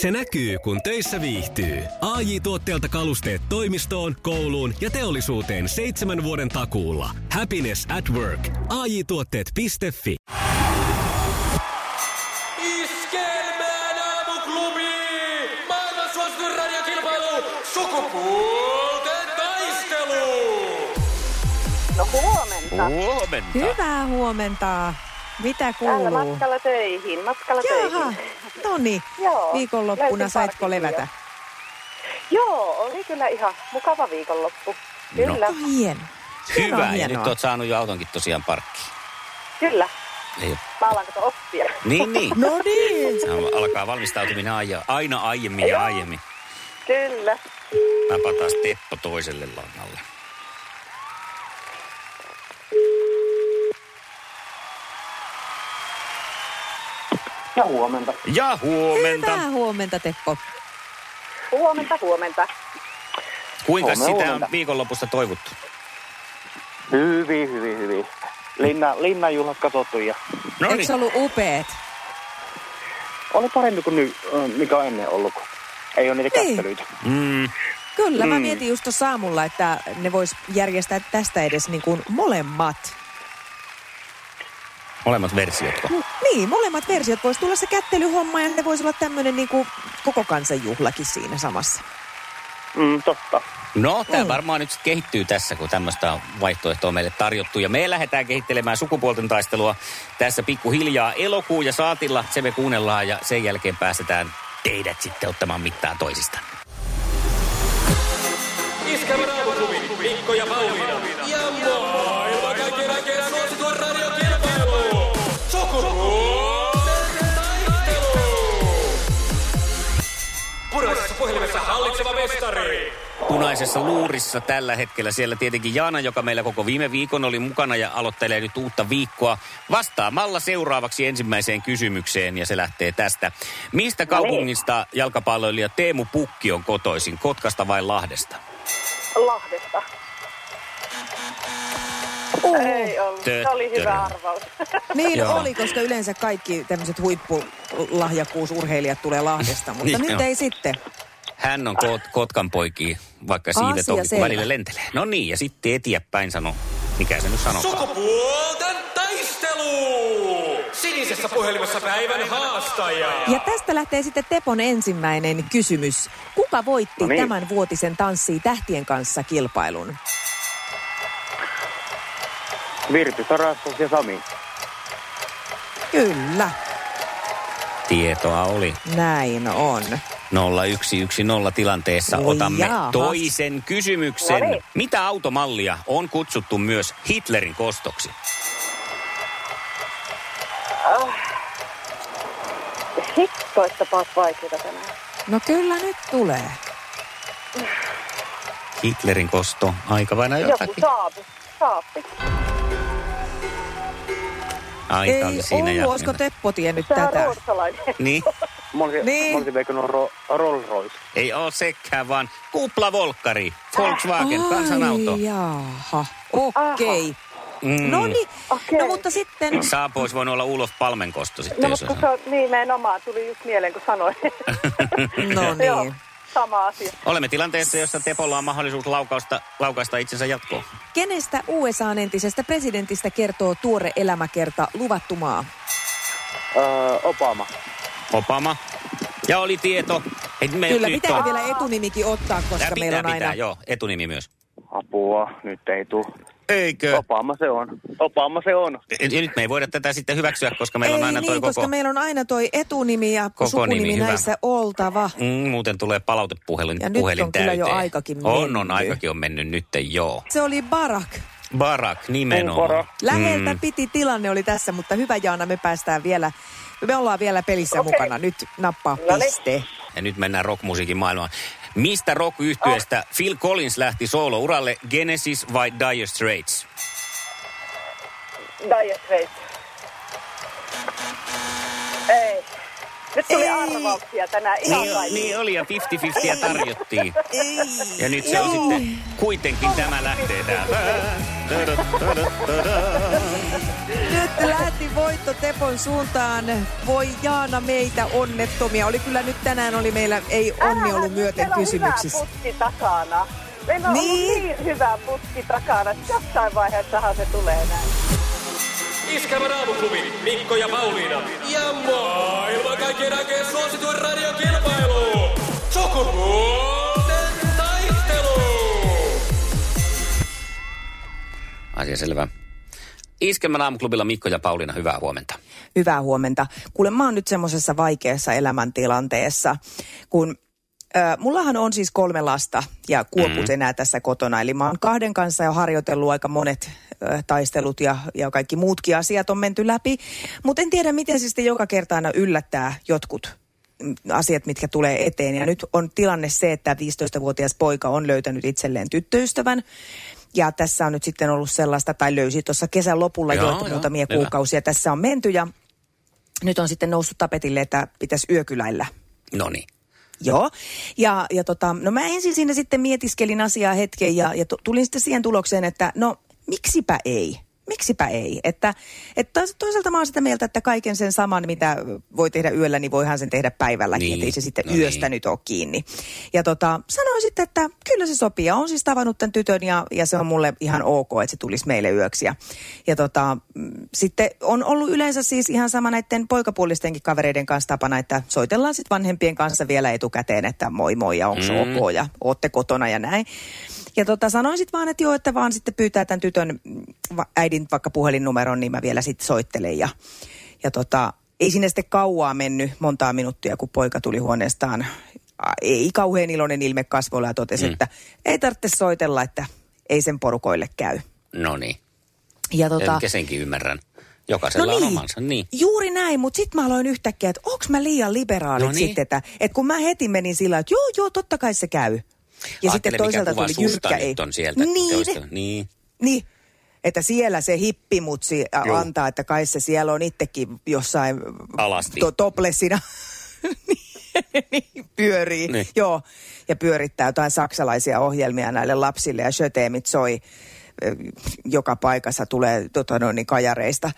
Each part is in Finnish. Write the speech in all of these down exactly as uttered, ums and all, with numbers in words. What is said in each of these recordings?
Se näkyy, kun töissä viihtyy. A J-tuotteelta kalusteet toimistoon, kouluun ja teollisuuteen seitsemän vuoden takuulla. Happiness at work. A J tuotteet piste fi. Iskelmään aamuklubi! Maailman suosituin radiokilpailu! Sukupuolten taistelu! No huomenta. Huomenta. Hyvää huomenta. Mitä kuuluu? Täällä matkalla töihin, matkalla Jaha. töihin. No niin, viikonloppuna saitko levätä? Jo. Joo, oli kyllä ihan mukava viikonloppu. Kyllä. No. Hieno. Hieno. Hyvä, ja nyt oot saanut jo autonkin tosiaan parkkiin. Kyllä. Niin. Mä alan kato oppia. Niin, niin. No niin. Alkaa valmistautuminen aina, aina aiemmin ja aiemmin. Kyllä. Mäpä taas Teppo toiselle langalle. Ja huomenta. Ja huomenta. Hyvää huomenta, Teppo. Huomenta, huomenta. Kuinka huomenta, sitä huomenta. On viikonlopusta toivottu? Hyvin, hyvin, hyvin. Linna, Linnan juhlat katsottu ja... No niin. Eikö ollut upeat? Oli parempi kuin ny, mikä on ennen ollut, kun ei ole niitä kättelyitä. Mm. Kyllä, mm. mä mietin just tuossa aamulla, että ne vois järjestää tästä edes niin kuin molemmat. Molemmat versiotko? No, niin, molemmat versiot. Voisi tulla se kättelyhomma ja ne voisi olla tämmöinen niin kuin koko kansan juhlakin siinä samassa. Mm, totta. No, tämä mm. varmaan nyt kehittyy tässä, kun tämmöistä vaihtoehtoa meille tarjottu. Ja me lähdetään kehittelemään sukupuolten taistelua tässä pikkuhiljaa elokuun ja saatilla. Se me kuunnellaan ja sen jälkeen päästetään teidät sitten ottamaan mittaa toisistaan. Iskävä raamuklubi, Mikko ja Pauliina. Ja maailma kaikkien aikeen suosituen radiokilpailuun. Sukupuolten taistelu! Punaisessa puhelimessa hallitseva mestari. Punaisessa luurissa tällä hetkellä siellä tietenkin Jaana, joka meillä koko viime viikon oli mukana ja aloittelee nyt uutta viikkoa vastaamalla seuraavaksi ensimmäiseen kysymykseen ja se lähtee tästä. Mistä kaupungista jalkapalloilija Teemu Pukki on kotoisin, Kotkasta vai Lahdesta? Lahdesta. Uh, Ei ollut. Töttörö. Se oli hyvä arvaus. Niin joo. Oli, koska yleensä kaikki tämmöiset huippulahjakkuusurheilijat tulee Lahdesta, mutta niin, nyt joo. Ei sitten. Hän on kot- Kotkan poikia, vaikka siivet toki välillä lentelee. No niin, ja sitten eteenpäin sano, mikä se nyt sanotaan. Sukupuolten taistelu! Sinisessä puhelimessa päivän haastaja. Ja tästä lähtee sitten Tepon ensimmäinen kysymys. Kuka voitti no niin. tämän vuotisen Tanssii tähtien kanssa -kilpailun? Virti Tarastus ja Sami. Kyllä. Tietoa oli. Näin on. nolla yksi yksi nolla tilanteessa Oi otamme jaha. toisen kysymyksen. Noniin. Mitä automallia on kutsuttu myös Hitlerin kostoksi? Oh. Hittoista paat vaikeita tänään. No kyllä nyt tulee. Hitlerin kosto. Aika vain jotakin. Joku saapi. Saapi. Aika oli siinä ja. Ei ollut, olisiko Teppo tiennyt tätä? Tämä on ruotsalainen. Niin. Monsi, niin. Monsi Beikon on ro, Rolls Royce. Ei ole sekään, vaan kuplavolkkari. Volkswagen, Ai, kansanauto. Jaha, okei. Okay. Mm. No niin, okay. No mutta sitten... Saapo olisi voinut olla Ulof Palmen kosto sitten. No, jos mutta kun se nimenomaan tuli just mieleen, kun sanoin. No niin. Joo, sama asia. Olemme tilanteessa, jossa Tepolla on mahdollisuus laukausta, laukaista itsensä jatkoon. Kenestä U S A:n entisestä presidentistä kertoo tuore elämäkerta Luvattu maa? Öö, Obama. Obama. Ja oli tieto. Me Kyllä, pitää on... vielä etunimikin ottaa, koska pitää, meillä on pitää, aina... Pitää, joo. Etunimi myös. Apua, nyt ei tule. Eikö? Obama se on. Obama se on. Ja nyt me ei voida tätä sitten hyväksyä, koska meillä ei, on aina niin, toi koko... Ei niin, koska meillä on aina toi etunimi ja koko sukunimi nimi, näissä hyvä. Oltava. Mm, muuten tulee palautepuhelin täyteen. Ja nyt puhelin on täyteen. Kyllä jo aikakin on, mennyt. On, on aikakin on mennyt nyt, joo. Se oli Barack. Barack, nimenomaan. Barak. Läheltä mm. piti tilanne oli tässä, mutta hyvä Jaana, me päästään vielä... Me ollaan vielä pelissä okay. mukana. Nyt nappaa piste. Ja nyt mennään rockmusiikin maailmaan. Mistä rock-yhtyeestä oh. Phil Collins lähti soolouralle, Genesis vai Dire Straits? Dire Straits. Ei. Nyt tuli arvauksia tänään ihan niin, kaikki. Niin oli ja viisikymmentä viisikymmentä tarjottiin. Ei. Ja nyt se no. on sitten kuitenkin tämä lähtee täältä. Nyt lähti voitto Tepon suuntaan. Voi Jaana meitä onnettomia. Oli kyllä nyt tänään oli meillä ei onni ollut myöten kysymyksissä. Meillä on hyvä putki takana. Meillä on niin, niin hyvä putki takana. Jossain vaiheessahan se tulee näin. Iskelmän aamuklubi, Mikko ja Pauliina. Ja maailman kaikkien aikeen suosituen radiokilpailu. Sukupuolten taistelu. Asia selvä. Iskelmän aamuklubilla Mikko ja Pauliina, hyvää huomenta. Hyvää huomenta. Kuule, mä oon nyt semmoisessa vaikeassa elämäntilanteessa, kun... Mullahan on siis kolme lasta ja kuoput enää tässä kotona, eli mä oon kahden kanssa jo harjoitellut aika monet äh, taistelut ja, ja kaikki muutkin asiat on menty läpi. Mutta en tiedä, miten siis joka kerta aina yllättää jotkut asiat, mitkä tulee eteen. Ja nyt on tilanne se, että viisitoistavuotias poika on löytänyt itselleen tyttöystävän. Ja tässä on nyt sitten ollut sellaista, tai löysi tuossa kesän lopulla joo, jo, jo muutamia joo, kuukausia tässä on menty. Ja nyt on sitten noussut tapetille, että pitäisi yökyläillä. No niin. Joo, ja, ja tota, no mä ensin siinä sitten mietiskelin asiaa hetken ja, ja tulin sitten siihen tulokseen, että no miksipä ei, miksipä ei. Että, että toisaalta mä oon sitä mieltä, että kaiken sen saman, mitä voi tehdä yöllä, niin voihan sen tehdä päivälläkin, niin, ettei se sitten no yöstä niin nyt ole kiinni. Ja tota, sanoin sitten, että kyllä se sopii ja on siis tavannut tämän tytön ja, ja se on mulle ihan ok, että se tulisi meille yöksi. Ja, ja tota, sitten on ollut yleensä siis ihan sama näiden poikapuolistenkin kavereiden kanssa tapana, että soitellaan sitten vanhempien kanssa vielä etukäteen, että moi moi ja onko se mm. ok ja ootte kotona ja näin. Ja tota, sanoin sitten vaan, että joo, että vaan sitten pyytää tämän tytön äidin vaikka puhelinnumeron, niin mä vielä sitten soittelen. Ja, ja tota, ei sinne sitten kauaa mennyt montaa minuuttia, kun poika tuli huoneestaan. Ei kauhean iloinen ilme kasvoilla ja totesi, mm. että ei tarvitse soitella, että ei sen porukoille käy. No niin. Ja tota... Enkä senkin ymmärrän. Jokaisella no niin, on omansa, niin. Juuri näin, mutta sitten mä aloin yhtäkkiä, että onko mä liian liberaalit no niin sitten, että, että kun mä heti menin sillä, että joo, joo, totta kai se käy. Ja sitten toisaalta tuli jyrkkä ei. On sieltä, niin, niin. Niin, että siellä se hippimutsi Juh. antaa, että kai se siellä on itsekin jossain to- toplessina pyörii. Niin. Joo, ja pyörittää jotain saksalaisia ohjelmia näille lapsille ja Schöteemit soi. Joka paikassa tulee tota noin, kajareista.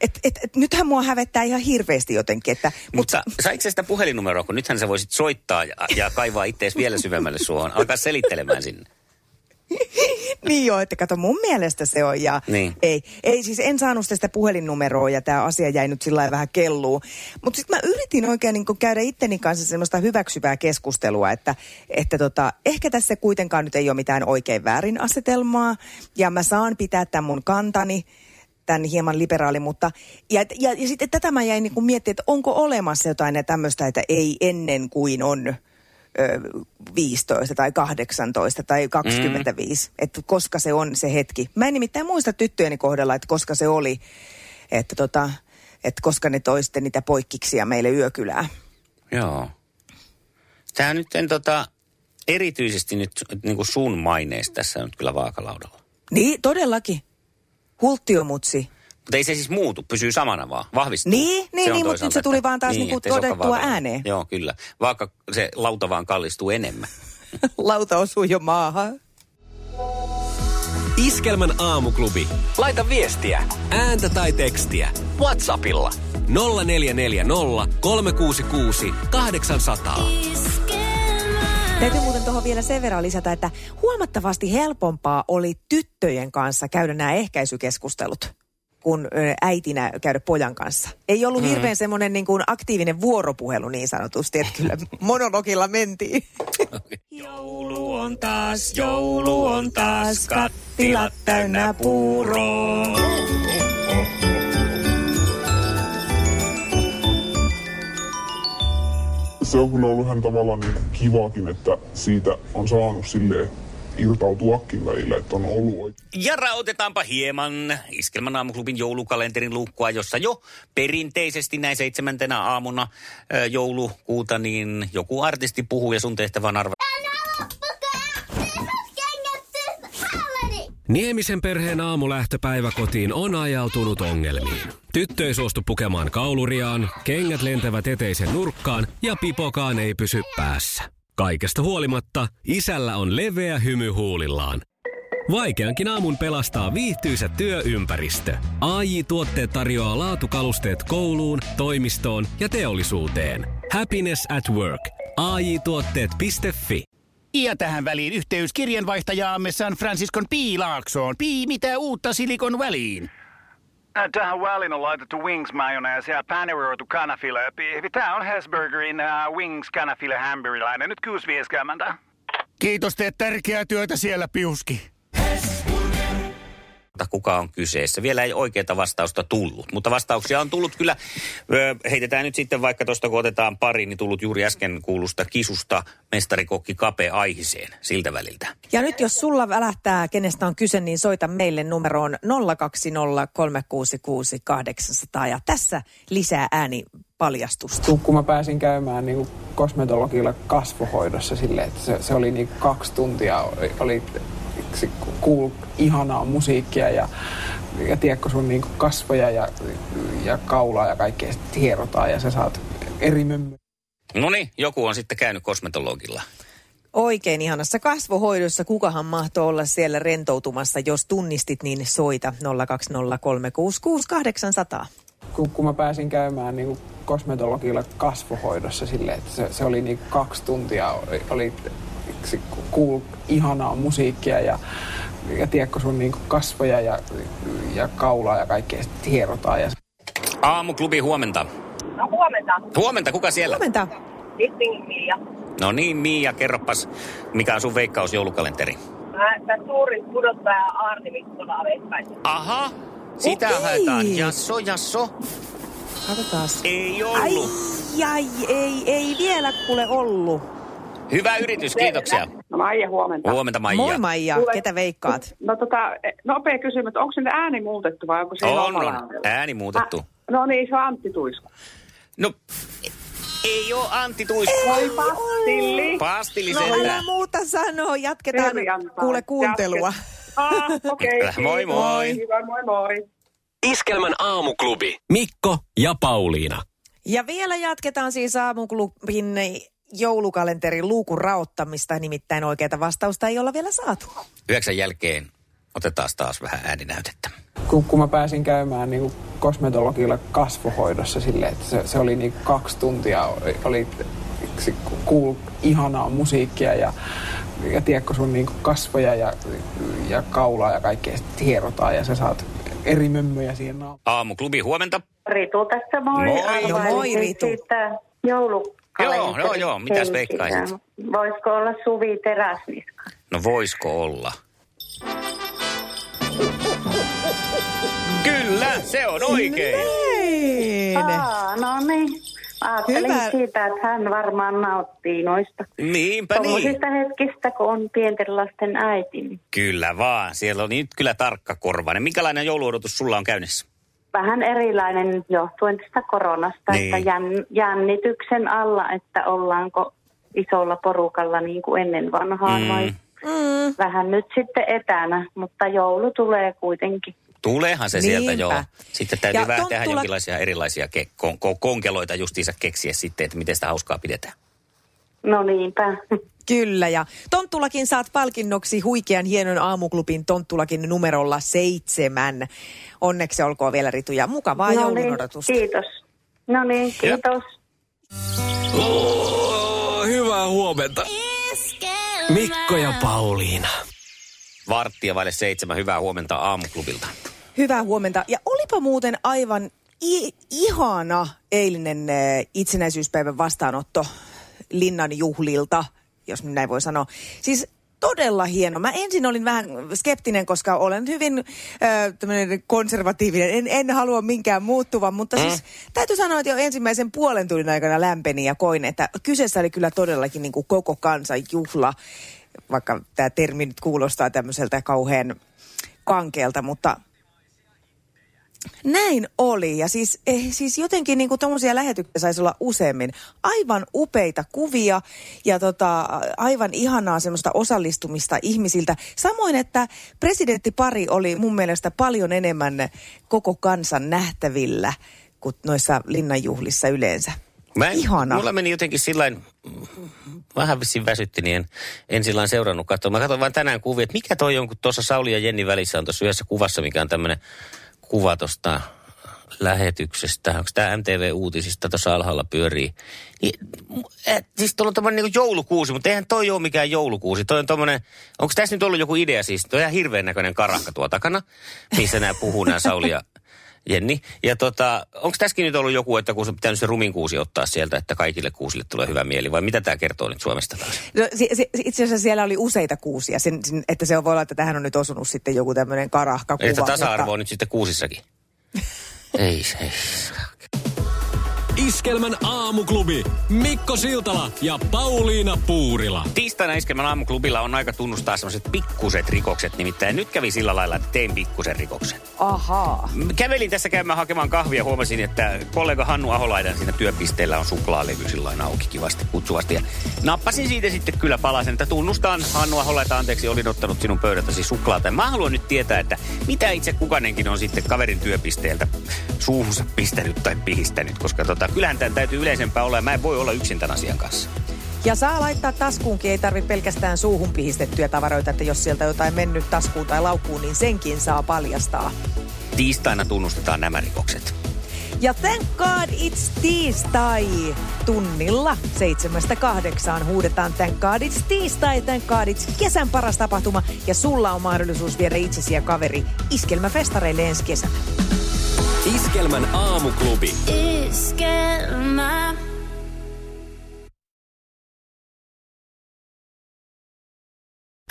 Et, et, et, nythän mua hävettää ihan hirveästi jotenkin. Että, mutta mutta saiko se sitä puhelinnumeroa, kun nythän sä voisit soittaa ja, ja kaivaa ittees vielä syvemmälle suohon. Alkaa selittelemään sinne. Niin joo, että kato mun mielestä se on ja niin. ei, ei siis en saanut sitä puhelinnumeroa ja tämä asia jäi nyt sillä lailla vähän kelluun. Mutta sitten mä yritin oikein niin käydä itteni kanssa semmoista hyväksyvää keskustelua, että, että tota, ehkä tässä kuitenkaan nyt ei ole mitään oikein väärin asetelmaa ja mä saan pitää tämän mun kantani. Tämän hieman liberaali, mutta ja, ja, ja sitten tätä mä jäin niin miettimään, että onko olemassa jotain tämmöistä, että ei ennen kuin on viisitoista tai kahdeksantoista tai kaksikymmentäviisi, mm. että koska se on se hetki. Mä en nimittäin muista tyttöjeni kohdalla, että koska se oli, että, tota, että koska ne toi sitten niitä poikkiksia meille yökylää. Joo. Tämä nyt en tota, erityisesti nyt niin kuin sun maineesta tässä on kyllä vaakalaudalla. Niin, todellakin. Hulttiomutsi. Mutta ei se siis muutu, pysyy samana vaan, vahvistuu. Niin, niin, niin mutta nyt se tuli vaan taas niin, niin todettua ääneen. Joo, kyllä. Vaikka se lauta vaan kallistuu enemmän. Lauta osuu jo maahan. Iskelmän aamuklubi. Laita viestiä, ääntä tai tekstiä. WhatsAppilla nolla neljä neljä nolla kolme kuusi kuusi kahdeksan nolla nolla. Täytyy muuten tuohon vielä sen verran lisätä, että huomattavasti helpompaa oli tyttöjen kanssa käydä nämä ehkäisykeskustelut. Kun äitinä käydä pojan kanssa. Ei ollut hirveän mm. semmoinen niin kuin aktiivinen vuoropuhelu niin sanotusti, että kyllä monologilla mentiin. Joulu on taas, joulu on taas, kattilat täynnä puuroa. Se on kyllä ollut ihan tavallaan niin kivakin, että siitä on saanut silleen irtautuakin välillä, että on ollut oikein. Ja raotetaanpa hieman Iskelmän aamuklubin joulukalenterin luukkua, jossa jo perinteisesti näin seitsemäntenä aamuna ä, joulukuuta, niin joku artisti puhuu ja sun tehtävä on arvata. Niemisen perheen aamulähtöpäivä kotiin on ajautunut ongelmiin. Tyttö ei suostu pukemaan kauluriaan, kengät lentävät eteisen nurkkaan ja pipokaan ei pysy päässä. Kaikesta huolimatta, isällä on leveä hymy huulillaan. Vaikeankin aamun pelastaa viihtyisä työympäristö. A J-tuotteet tarjoaa laatukalusteet kouluun, toimistoon ja teollisuuteen. Happiness at work. A J tuotteet piste fi. Ja tähän väliin yhteys kirjanvaihtajaamme San Franciscon P. Laaksoon. P. Mitä uutta Silikon väliin? Tähän väliin on laitettu wings mayonnaise ja paneroitu kanafila. Tämä on Hesburgerin uh, wings kanafila hamburilainen. Nyt kuusi vieskäämäntä. Kiitos, teet tärkeää työtä siellä, Piuski. Kuka on kyseessä? Vielä ei oikeaa vastausta tullut, mutta vastauksia on tullut kyllä. Heitetään nyt sitten vaikka tuosta, kun otetaan pari, niin tullut juuri äsken kuulusta kisusta mestarikokki Kape Aihiseen siltä väliltä. Ja nyt jos sulla välähtää, kenestä on kyse, niin soita meille numeroon nolla kaksi nolla kolme kuusi kuusi kahdeksan nolla nolla. Ja tässä lisää ääni paljastusta. Kun mä pääsin käymään niin kuin kosmetologilla kasvohoidossa silleen, että se, se oli niin kaksi tuntia oli... oli kuuluu ihanaa musiikkia ja, ja tiedätkö sun niinku kasvoja ja, ja kaulaa ja kaikkea sitten hierotaan ja sä saat eri mömmöjä. No niin, joku on sitten käynyt kosmetologilla. Oikein ihanassa kasvohoidossa. Kukahan mahtoi olla siellä rentoutumassa? Jos tunnistit, niin soita nolla kaksi nolla kolme kuusi kuusi kahdeksan nolla nolla. Kun, kun mä pääsin käymään niinku kosmetologilla kasvohoidossa silleen, että se, se oli niinku kaksi tuntia oli... oli kuuluu ihanaa musiikkia ja, ja tiedätkö sun niin kasvoja ja, ja kaulaa ja kaikkea sitten hierotaan. Ja... Aamuklubi, huomenta. No huomenta. Huomenta, kuka siellä? Huomenta. Tistingin Miia. No niin Miia, kerropas, mikä on sun veikkaus joulukalenteri? Mä suurin pudottaja Arni Mikkola veikkaisin. Aha, sitä okay. Haetaan. Jasso, jasso. Katsotaas. Ei ollut. Ai, ai, ei, ei vielä kuule ollut. Hyvä yritys, kiitoksia. No Maija, huomenta. Huomenta Maija. Moi Maija, ketä veikkaat? No tota, nopea kysymys, onko sinne ääni muutettu vai onko se on, on, ääni muutettu. Ä, no niin, se on Antti Tuisko. No, ei ole Antti Tuisko. Ei pastilli. Pastilli sentään. No älä muuta sanoo, jatketaan Seriantaa. Kuule kuuntelua. Jatket. Ah, okei. Okay. Moi moi. Hyvä, moi moi. Iskelmän aamuklubi. Mikko ja Pauliina. Ja vielä jatketaan siis aamuklubin... joulukalenterin luukun raottamista, nimittäin oikeaa vastausta ei olla vielä saatu. Yhdeksän jälkeen otetaan taas vähän ääninäytettä. Kun, kun mä pääsin käymään niin kosmetologilla kasvohoidossa silleen, että se, se oli niin kaksi tuntia, oli, oli kuului ihanaa musiikkia ja, ja tiedätkö sun niin kasvoja ja, ja kaulaa ja kaikkea sitten hierotaan ja sä saat eri mömmöjä siihen naam. Aamuklubi, huomenta. Ritu tässä, moi. Moi, jo, moi Ritu. Joulu. Joo, joo, joo. Mitäs veikkaisit? Voisiko olla Suvi Teräsniska? No voisiko olla? Kyllä, se on oikein. Aa, no niin. Ajattelin hyvä. Siitä, että hän varmaan nauttii noista. Niinpä niin. Tuollaisista hetkistä, kun on pienten lasten äiti. Kyllä vaan. Siellä on nyt kyllä tarkkakorvainen. Minkälainen jouluodotus sulla on käynnissä? Vähän erilainen johtuen tästä koronasta, niin. Että jännityksen alla, että ollaanko isolla porukalla niin kuin ennen vanhaan mm. vai mm. vähän nyt sitten etänä, mutta joulu tulee kuitenkin. Tuleehan se niinpä. Sieltä, joo. Sitten täytyy ja vähän tonttula... tehdä jonkinlaisia erilaisia ke- kon- kon- konkeloita justiinsa keksiä sitten, että miten sitä hauskaa pidetään. No niinpä. Kyllä, ja Tonttulakin saat palkinnoksi huikean hienon aamuklubin Tonttulakin numerolla seitsemän. Onneksi olkoon vielä Ritu ja mukavaa no joulun niin, odotusta. Kiitos. No niin, kiitos. Oh, hyvää huomenta. Mikko ja Pauliina. Varttia vaille seitsemän, hyvää huomenta aamuklubilta. Hyvää huomenta, ja olipa muuten aivan i- ihana eilinen eh, itsenäisyyspäivän vastaanotto Linnan juhlilta. Jos näin voi sanoa. Siis todella hieno. Mä ensin olin vähän skeptinen, koska olen hyvin äh, tämmöinen konservatiivinen. En, en halua minkään muuttuvan, mutta mm. siis täytyy sanoa, että jo ensimmäisen puolen tunnin aikana lämpeni ja koin, että kyseessä oli kyllä todellakin niin kuin koko kansan juhla, vaikka tämä termi nyt kuulostaa tämmöiseltä kauhean kankeelta, mutta Näin oli, ja siis, eh, siis jotenkin niin kuin tommosia lähetyksiä saisi olla useammin. Aivan upeita kuvia ja tota, aivan ihanaa semmoista osallistumista ihmisiltä. Samoin, että presidenttipari oli mun mielestä paljon enemmän koko kansan nähtävillä kuin noissa linnanjuhlissa yleensä. Mä en, ihana. Mulla meni jotenkin sillain, vähän vissiin väsytti, niin en, en sillain seurannut katsoa. Mä katsoin vaan tänään kuvia, että mikä toi on, kun tuossa Sauli ja Jenni välissä on tuossa yhdessä kuvassa, mikä on tämmöinen kuva tuosta lähetyksestä. Onko tämä M T V-uutisista tuossa alhaalla pyörii? Niin, äh, siis tuolla on tommoinen niin joulukuusi, mutta eihän toi ole mikään joulukuusi. Toi on tommonen, onko tässä nyt ollut joku idea siis? Toi on ihan hirveän näköinen karakka tuo takana, missä nämä puhuu nämä Sauli ja Jenni. Ja tota, onko tässäkin nyt ollut joku, että kun se pitää nyt se rumin kuusi ottaa sieltä, että kaikille kuusille tulee hyvä mieli, vai mitä tämä kertoo nyt Suomesta taas? No, se, se, itse asiassa siellä oli useita kuusia, sen, että se voi olla, että tähän on nyt osunut sitten joku tämmöinen karahka kuva. Että tasa-arvo on nyt sitten kuusissakin. ei, ei. Iskelmän aamuklubi. Mikko Siltala ja Pauliina Puurila. Tiistaina Iskelmän aamuklubilla on aika tunnustaa sellaiset pikkuset rikokset. Nimittäin nyt kävi sillä lailla, että tein pikkusen rikoksen. Ahaa. Kävelin tässä käymään hakemaan kahvia ja huomasin, että kollega Hannu Aholaidan siinä työpisteellä on suklaalevy sillain auki kivasti, kutsuvasti. Ja nappasin siitä sitten kyllä palasen, että tunnustaan Hannu Aholaita, anteeksi, olin ottanut sinun pöydältäsi suklaata. Ja mä haluan nyt tietää, että mitä itse kukanenkin on sitten kaverin työpisteeltä suuhunsa pistänyt tai pihistänyt, koska tota, kyllähän tämän täytyy yleisempää olla, mä en voi olla yksin tämän asian kanssa. Ja saa laittaa taskuunkin, ei tarvitse pelkästään suuhun pihistettyjä tavaroita, että jos sieltä jotain mennyt taskuun tai laukkuun, niin senkin saa paljastaa. Tiistaina tunnustetaan nämä rikokset. Ja thank God it's tiistai. Tunnilla seitsemästä kahdeksaan huudetaan thank God it's tiistai, thank God it's kesän paras tapahtuma. Ja sulla on mahdollisuus viedä itsesi ja kaveri Iskelmäfestareille ensi kesänä. Iskelmän aamuklubi. Iskelmä.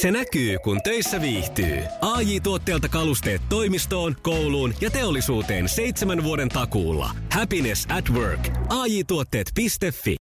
Se näkyy, kun töissä viihtyy. A J-tuotteelta kalusteet toimistoon, kouluun ja teollisuuteen seitsemän vuoden takuulla. Happiness at work. A J tuotteet piste fi.